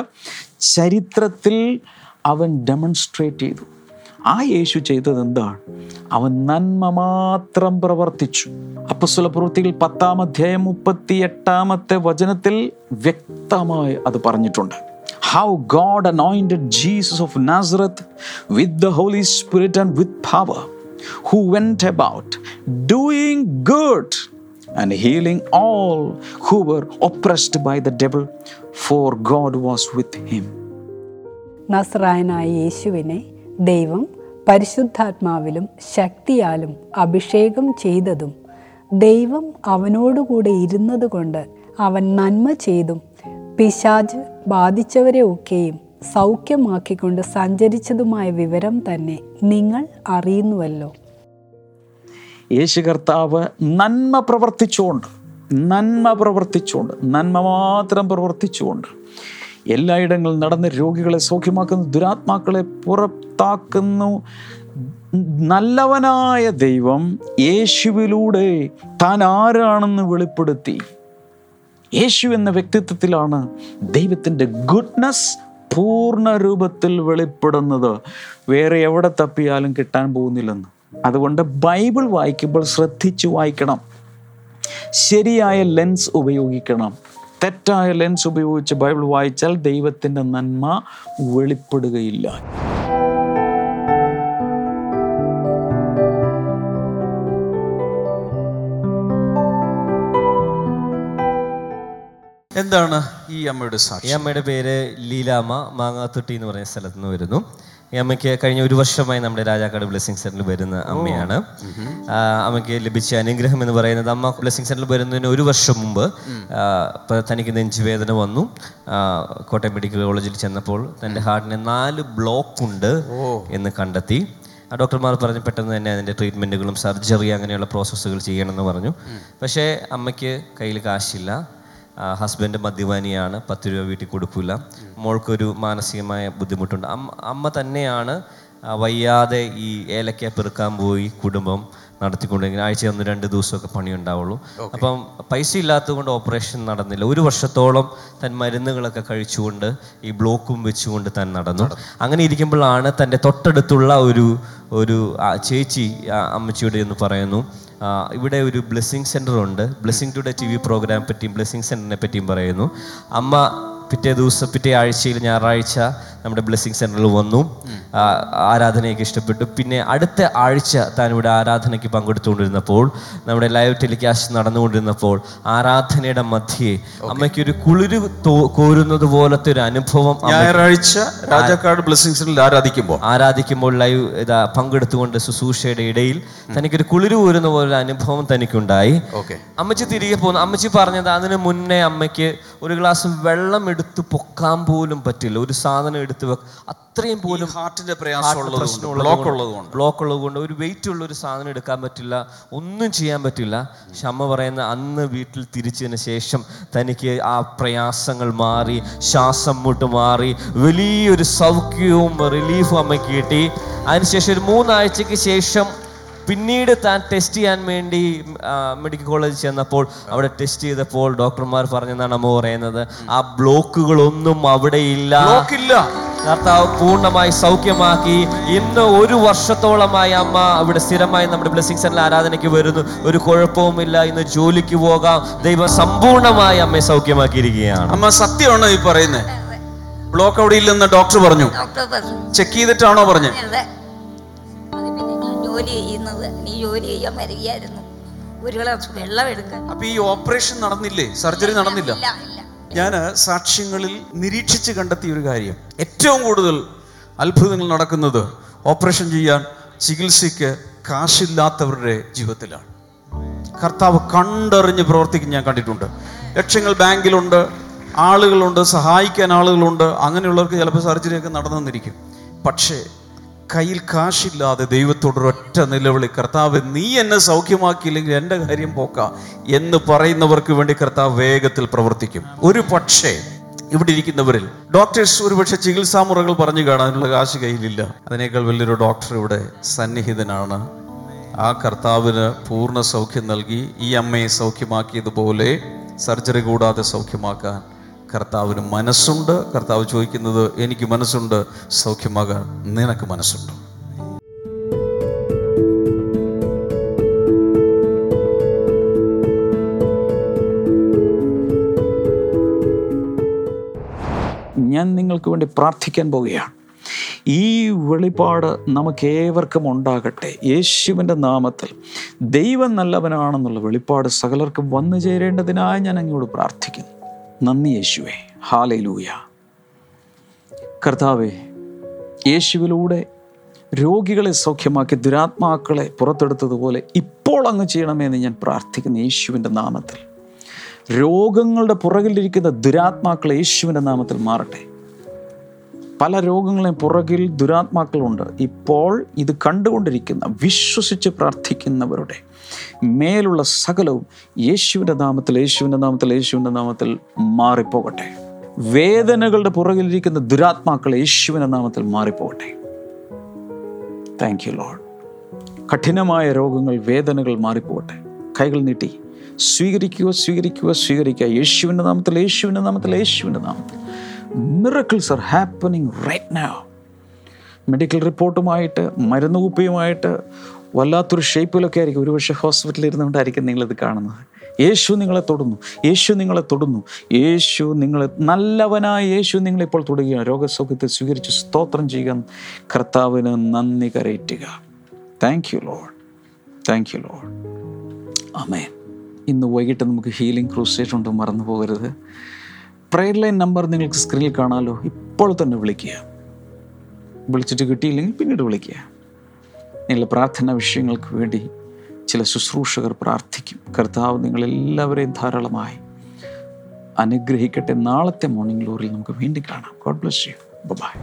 ചരിത്രത്തിൽ അവൻ ഡെമോൺസ്ട്രേറ്റ് ചെയ്തു. ആ യേശു ചെയ്തത് എന്താണ്? അവൻ നന്മ മാത്രം പ്രവർത്തിച്ചു. അപ്പോസ്തല പ്രവൃത്തികൾ പത്താം അധ്യായം മുപ്പത്തി എട്ടാമത്തെ വചനത്തിൽ വ്യക്തമായി അത് പറഞ്ഞിട്ടുണ്ട്. How God anointed Jesus of Nazareth with the Holy Spirit and with power, who went about doing good and healing all who were oppressed by the devil, for God was with him. നസ്രായനായ യേശുവിനെ ദൈവം പരിശുദ്ധാത്മാവിലും ശക്തിയാലും അഭിഷേകം ചെയ്തതും ദൈവം അവനോടുകൂടെ ഇരുന്നതുകൊണ്ട് അവൻ നന്മ ചെയ്തും പിശാച് ബാധിച്ചവരെ ഒക്കെയും സൗഖ്യമാക്കിക്കൊണ്ട് സഞ്ചരിച്ചതുമായ വിവരം തന്നെ നിങ്ങൾ അറിയുന്നുവല്ലോ. യേശു കർത്താവ് നന്മ പ്രവർത്തിച്ചുകൊണ്ട് നന്മ പ്രവർത്തിച്ചുകൊണ്ട് നന്മ മാത്രം പ്രവർത്തിച്ചുകൊണ്ട് എല്ലായിടങ്ങളിലും നടന്ന് രോഗികളെ സൗഖ്യമാക്കുന്നു, ദുരാത്മാക്കളെ പുറത്താക്കുന്നു. നല്ലവനായ ദൈവം യേശുവിലൂടെ താൻ ആരാണെന്ന് വെളിപ്പെടുത്തി. യേശു എന്ന വ്യക്തിത്വത്തിലാണ് ദൈവത്തിൻ്റെ ഗുഡ്നെസ് പൂർണ്ണ രൂപത്തിൽ വെളിപ്പെടുന്നത്. വേറെ എവിടെ തപ്പിയാലും കിട്ടാൻ പോകുന്നില്ലെന്ന്. അതുകൊണ്ട് ബൈബിൾ വായിക്കുമ്പോൾ ശ്രദ്ധിച്ചു വായിക്കണം, ശരിയായ ലെൻസ് ഉപയോഗിക്കണം. തെറ്റായ ലെൻസ് ഉപയോഗിച്ച് ബൈബിൾ വായിച്ചാൽ ദൈവത്തിൻ്റെ നന്മ വെളിപ്പെടുകയില്ല. എന്താണ് ഈ അമ്മയുടെ സാക്ഷി? ഈ അമ്മയുടെ പേര് ലീലാമ്മ, മാങ്ങാത്തൊട്ടി എന്ന് പറയുന്ന സ്ഥലത്ത് നിന്ന് വരുന്നു. ഈ അമ്മയ്ക്ക് കഴിഞ്ഞ ഒരു വർഷമായി നമ്മുടെ രാജാക്കാട് ബ്ലെസ്സിംഗ് സെന്ററിൽ വരുന്ന അമ്മയാണ്. അമ്മയ്ക്ക് ലഭിച്ച അനുഗ്രഹം എന്ന് പറയുന്നത്, അമ്മ ബ്ലെസ്സിംഗ് സെന്ററിൽ വരുന്നതിന് ഒരു വർഷം മുമ്പ് തനിക്ക് നെഞ്ചുവേദന വന്നു. കോട്ടയം മെഡിക്കൽ കോളേജിൽ ചെന്നപ്പോൾ തൻ്റെ ഹാർട്ടിന് നാല് ബ്ലോക്ക് ഉണ്ട് എന്ന് കണ്ടെത്തി. ആ ഡോക്ടർമാർ പറഞ്ഞു പെട്ടെന്ന് തന്നെ അതിൻ്റെ ട്രീറ്റ്മെൻറ്റുകളും സർജറി അങ്ങനെയുള്ള പ്രോസസ്സുകൾ ചെയ്യണമെന്ന് പറഞ്ഞു. പക്ഷേ അമ്മയ്ക്ക് കയ്യിൽ കാശില്ല, ഹസ്ബൻഡ് മദ്യപാനിയാണ്, പത്ത് രൂപ വീട്ടിൽ കൊടുക്കില്ല, മോൾക്കൊരു മാനസികമായ ബുദ്ധിമുട്ടുണ്ട്. അമ്മ അമ്മ തന്നെയാണ് വയ്യാതെ ഈ ഏലക്ക പെറുക്കാൻ പോയി കുടുംബം നടത്തിക്കൊണ്ടിരിക്കുന്നത്. ആഴ്ച ഒന്ന് രണ്ട് ദിവസമൊക്കെ പണിയുണ്ടാവുള്ളൂ. അപ്പം പൈസ ഇല്ലാത്തത് കൊണ്ട് ഓപ്പറേഷൻ നടന്നില്ല. ഒരു വർഷത്തോളം താൻ മരുന്നുകളൊക്കെ കഴിച്ചുകൊണ്ട് ഈ ബ്ലോക്കും വെച്ചുകൊണ്ട് താൻ നടന്നു. അങ്ങനെ ഇരിക്കുമ്പോഴാണ് തൻ്റെ തൊട്ടടുത്തുള്ള ഒരു ഒരു ചേച്ചി അമ്മച്ചിയുടെ എന്ന് പറയുന്നു, ഇവിടെ ഒരു ബ്ലെസ്സിങ് സെൻ്ററുണ്ട്, blessing today T V programme പറ്റിയും ബ്ലെസ്സിങ് സെൻ്ററിനെ പറ്റിയും പറയുന്നു. അമ്മ പിറ്റേ ദിവസം പിറ്റേ ആഴ്ചയിൽ ഞായറാഴ്ച നമ്മുടെ ബ്ലെസ്സിങ് സെൻ്ററിൽ വന്നു, ആരാധനയൊക്കെ ഇഷ്ടപ്പെട്ടു. പിന്നെ അടുത്ത ആഴ്ച താനിവിടെ ആരാധനയ്ക്ക് പങ്കെടുത്തുകൊണ്ടിരുന്നപ്പോൾ, നമ്മുടെ ലൈവ് ടെലികാസ്റ്റ് നടന്നുകൊണ്ടിരുന്നപ്പോൾ, ആരാധനയുടെ മധ്യേ അമ്മയ്ക്കൊരു കുളിരു കോരുന്നത് പോലത്തെ ഒരു അനുഭവം. ഞായറാഴ്ച രാജാക്കാട് ബ്ലെസ്സിങ് സെൻ്ററിൽ ആരാധിക്കുമ്പോൾ ആരാധിക്കുമ്പോൾ ലൈവ് ഇതാ പങ്കെടുത്തുകൊണ്ട് ശുശ്രൂഷയുടെ ഇടയിൽ തനിക്കൊരു കുളിരു കോരുന്ന പോലൊരു അനുഭവം തനിക്കുണ്ടായി. അമ്മച്ചി തിരികെ പോകുന്നു. അമ്മച്ചി പറഞ്ഞത് അതിന് മുന്നേ അമ്മയ്ക്ക് ഒരു ഗ്ലാസ് വെള്ളം എടുത്ത് പൊക്കാൻ പോലും പറ്റില്ല, ഒരു സാധനം എടുത്ത് അത്രയും പോലും ഹാർട്ടിന്റെ ബ്ലോക്ക് ഉള്ളതുകൊണ്ട് ഒരു വെയിറ്റ് ഉള്ള ഒരു സാധനം എടുക്കാൻ പറ്റില്ല, ഒന്നും ചെയ്യാൻ പറ്റില്ല. പക്ഷെ അമ്മ പറയുന്ന അന്ന് വീട്ടിൽ തിരിച്ചതിന് ശേഷം തനിക്ക് ആ പ്രയാസങ്ങൾ മാറി, ശ്വാസം മുട്ട് മാറി, വലിയൊരു സൗഖ്യവും റിലീഫും അമ്മയ്ക്ക് കിട്ടി. അതിനുശേഷം ഒരു മൂന്നാഴ്ചക്ക് ശേഷം പിന്നീട് താൻ ടെസ്റ്റ് ചെയ്യാൻ വേണ്ടി മെഡിക്കൽ കോളേജിൽ ചെന്നപ്പോൾ അവിടെ ടെസ്റ്റ് ചെയ്തപ്പോൾ ഡോക്ടർമാർ പറഞ്ഞെന്നാണ് അമ്മ പറയുന്നത്, ആ ബ്ലോക്കുകളൊന്നും അവിടെ ഇല്ല, കർത്താവ് പൂർണ്ണമായി സൗഖ്യമാക്കി. ഇന്ന് ഒരു വർഷത്തോളമായി അമ്മ ഇവിടെ സ്ഥിരമായി നമ്മുടെ ബ്ലെസ്സിങ് സെന്ററിൽ ആരാധനയ്ക്ക് വരുന്നു, ഒരു കുഴപ്പവുമില്ല. ഇന്ന് ജോലിക്ക് പോകാം. ദൈവം സമ്പൂർണമായി അമ്മയെ സൗഖ്യമാക്കിയിരിക്കുകയാണ്. അമ്മ സത്യമാണോ ഈ പറയുന്നത്? ബ്ലോക്ക് അവിടെ ഇല്ലെന്ന് ഡോക്ടർ പറഞ്ഞു? ചെക്ക് ചെയ്തിട്ടാണോ പറഞ്ഞത്? ജോലി ചെയ്യുന്നത് നീ ജോലി ചെയ്യാൻ വരികയായിരുന്നു, ഒരു ഗ്ലാസ് വെള്ളം എടുക്കാൻ. അപ്പൊ ഈ ഓപ്പറേഷൻ നടന്നില്ലേ, സർജറി നടന്നില്ല? ഞാൻ സാക്ഷ്യങ്ങളിൽ നിരീക്ഷിച്ച് കണ്ടെത്തിയ ഒരു കാര്യം, ഏറ്റവും കൂടുതൽ അത്ഭുതങ്ങൾ നടക്കുന്നത് ഓപ്പറേഷൻ ചെയ്യാൻ ചികിത്സയ്ക്ക് കാശില്ലാത്തവരുടെ ജീവിതത്തിലാണ്. കർത്താവ് കണ്ടറിഞ്ഞ് പ്രവർത്തിക്കും. ഞാൻ കണ്ടിട്ടുണ്ട് ലക്ഷങ്ങൾ ബാങ്കിലുണ്ട്, ആളുകളുണ്ട്, സഹായിക്കാൻ ആളുകളുണ്ട്. അങ്ങനെയുള്ളവർക്ക് ചിലപ്പോൾ സർജറിയൊക്കെ നടന്നു വന്നിരിക്കും. പക്ഷേ കയ്യിൽ കാശില്ലാതെ ദൈവത്തോടൊരൊറ്റ നിലവിളി, കർത്താവ് നീ എന്നെ സൗഖ്യമാക്കിയില്ലെങ്കിൽ എൻ്റെ കാര്യം പോക്ക എന്ന് പറയുന്നവർക്ക് വേണ്ടി കർത്താവ് വേഗത്തിൽ പ്രവർത്തിക്കും. ഒരു പക്ഷേ ഇവിടെ ഇരിക്കുന്നവരിൽ ഡോക്ടേഴ്സ് ഒരുപക്ഷെ ചികിത്സാ മുറകൾ പറഞ്ഞു കാണാനുള്ള കാശ് കയ്യിലില്ല. അതിനേക്കാൾ വലിയൊരു ഡോക്ടർ ഇവിടെ സന്നിഹിതനാണ്. ആ കർത്താവിന് പൂർണ്ണ സൗഖ്യം നൽകി ഈ അമ്മയെ സൗഖ്യമാക്കിയതുപോലെ സർജറി കൂടാതെ സൗഖ്യമാക്കാൻ കർത്താവിന് മനസ്സുണ്ട്. കർത്താവ് ചോദിക്കുന്നത്, എനിക്ക് മനസ്സുണ്ട് സൗഖ്യമാകാൻ, നിനക്ക് മനസ്സുണ്ട്. ഞാൻ നിങ്ങൾക്ക് വേണ്ടി പ്രാർത്ഥിക്കാൻ പോവുകയാണ്. ഈ വെളിപാട് നമുക്കേവർക്കും ഉണ്ടാകട്ടെ യേശുവിൻ്റെ നാമത്തിൽ. ദൈവം നല്ലവനാണെന്നുള്ള വെളിപാട് സകലർക്കും വന്നു ചേരേണ്ടതിനായി ഞാൻ അങ്ങോട്ട് പ്രാർത്ഥിക്കുന്നു. നന്ദി യേശുവേ, ഹാലേലൂയ. കർത്താവേ, യേശുവിലൂടെ രോഗികളെ സൗഖ്യമാക്കി ദുരാത്മാക്കളെ പുറത്തെടുത്തതുപോലെ ഇപ്പോൾ അങ്ങ് ചെയ്യണമെന്ന് ഞാൻ പ്രാർത്ഥിക്കുന്നു യേശുവിൻ്റെ നാമത്തിൽ. രോഗങ്ങളുടെ പുറകിലിരിക്കുന്ന ദുരാത്മാക്കൾ യേശുവിൻ്റെ നാമത്തിൽ മാറട്ടെ. പല രോഗങ്ങളെയും പുറകിൽ ദുരാത്മാക്കളുണ്ട്. ഇപ്പോൾ ഇത് കണ്ടുകൊണ്ടിരിക്കുന്ന വിശ്വസിച്ച് പ്രാർത്ഥിക്കുന്നവരുടെ മേലുള്ള സകലവും യേശുവിൻ്റെ നാമത്തിൽ യേശുവിൻ്റെ നാമത്തിൽ യേശുവിൻ്റെ നാമത്തിൽ മാറിപ്പോകട്ടെ. വേദനകളുടെ പുറകിലിരിക്കുന്ന ദുരാത്മാക്കൾ യേശുവിൻ്റെ നാമത്തിൽ മാറിപ്പോകട്ടെ. Thank you Lord. കഠിനമായ രോഗങ്ങൾ, വേദനകൾ മാറിപ്പോകട്ടെ. കൈകൾ നീട്ടി സ്വീകരിക്കുക, സ്വീകരിക്കുക, സ്വീകരിക്കുക യേശുവിൻ്റെ നാമത്തിൽ യേശുവിൻ്റെ നാമത്തിൽ യേശുവിൻ്റെ നാമത്തിൽ. Miracles are happening right now. Medical റിപ്പോർട്ടുമായിട്ട് മരുന്ന് കുപ്പിയുമായിട്ട് വല്ലാത്തൊരു ഷേപ്പിലൊക്കെ ആയിരിക്കും ഒരുപക്ഷെ ഹോസ്പിറ്റലിൽ ഇരുന്നുകൊണ്ടായിരിക്കും നിങ്ങളിത് കാണുന്നത്. യേശു നിങ്ങളെ തൊടുന്നു, യേശു നിങ്ങളെ തൊടുന്നു, യേശു നിങ്ങളെ, നല്ലവനായ യേശു നിങ്ങളിപ്പോൾ തൊടുകയാണ്. രോഗസൗഖ്യത്തെ സ്വീകരിച്ച് സ്തോത്രം ചെയ്യുക. കർത്താവിന് നന്ദി കരയറ്റുക. Thank you Lord, thank you Lord. ആമേൻ. ഇന്ന് വൈകിട്ട് നമുക്ക് ഹീലിംഗ് ക്രൂസേഡ് ഉണ്ട്, മറന്നു പോകരുത്. പ്രെയർ ലൈൻ നമ്പർ നിങ്ങൾക്ക് സ്ക്രീനിൽ കാണാമല്ലോ. ഇപ്പോൾ തന്നെ വിളിക്കുക. വിളിച്ചിട്ട് കിട്ടിയില്ലെങ്കിൽ പിന്നീട് വിളിക്കുക. നിങ്ങളുടെ പ്രാർത്ഥനാ വിഷയങ്ങൾക്ക് വേണ്ടി ചില ശുശ്രൂഷകർ പ്രാർത്ഥിക്കും. കർത്താവ് നിങ്ങളെല്ലാവരെയും ധാരാളമായി അനുഗ്രഹിക്കട്ടെ. നാളത്തെ മോർണിംഗ് ഗ്ലോറിയിൽ നമുക്ക് വീണ്ടും കാണാം. God bless you. ബൈ.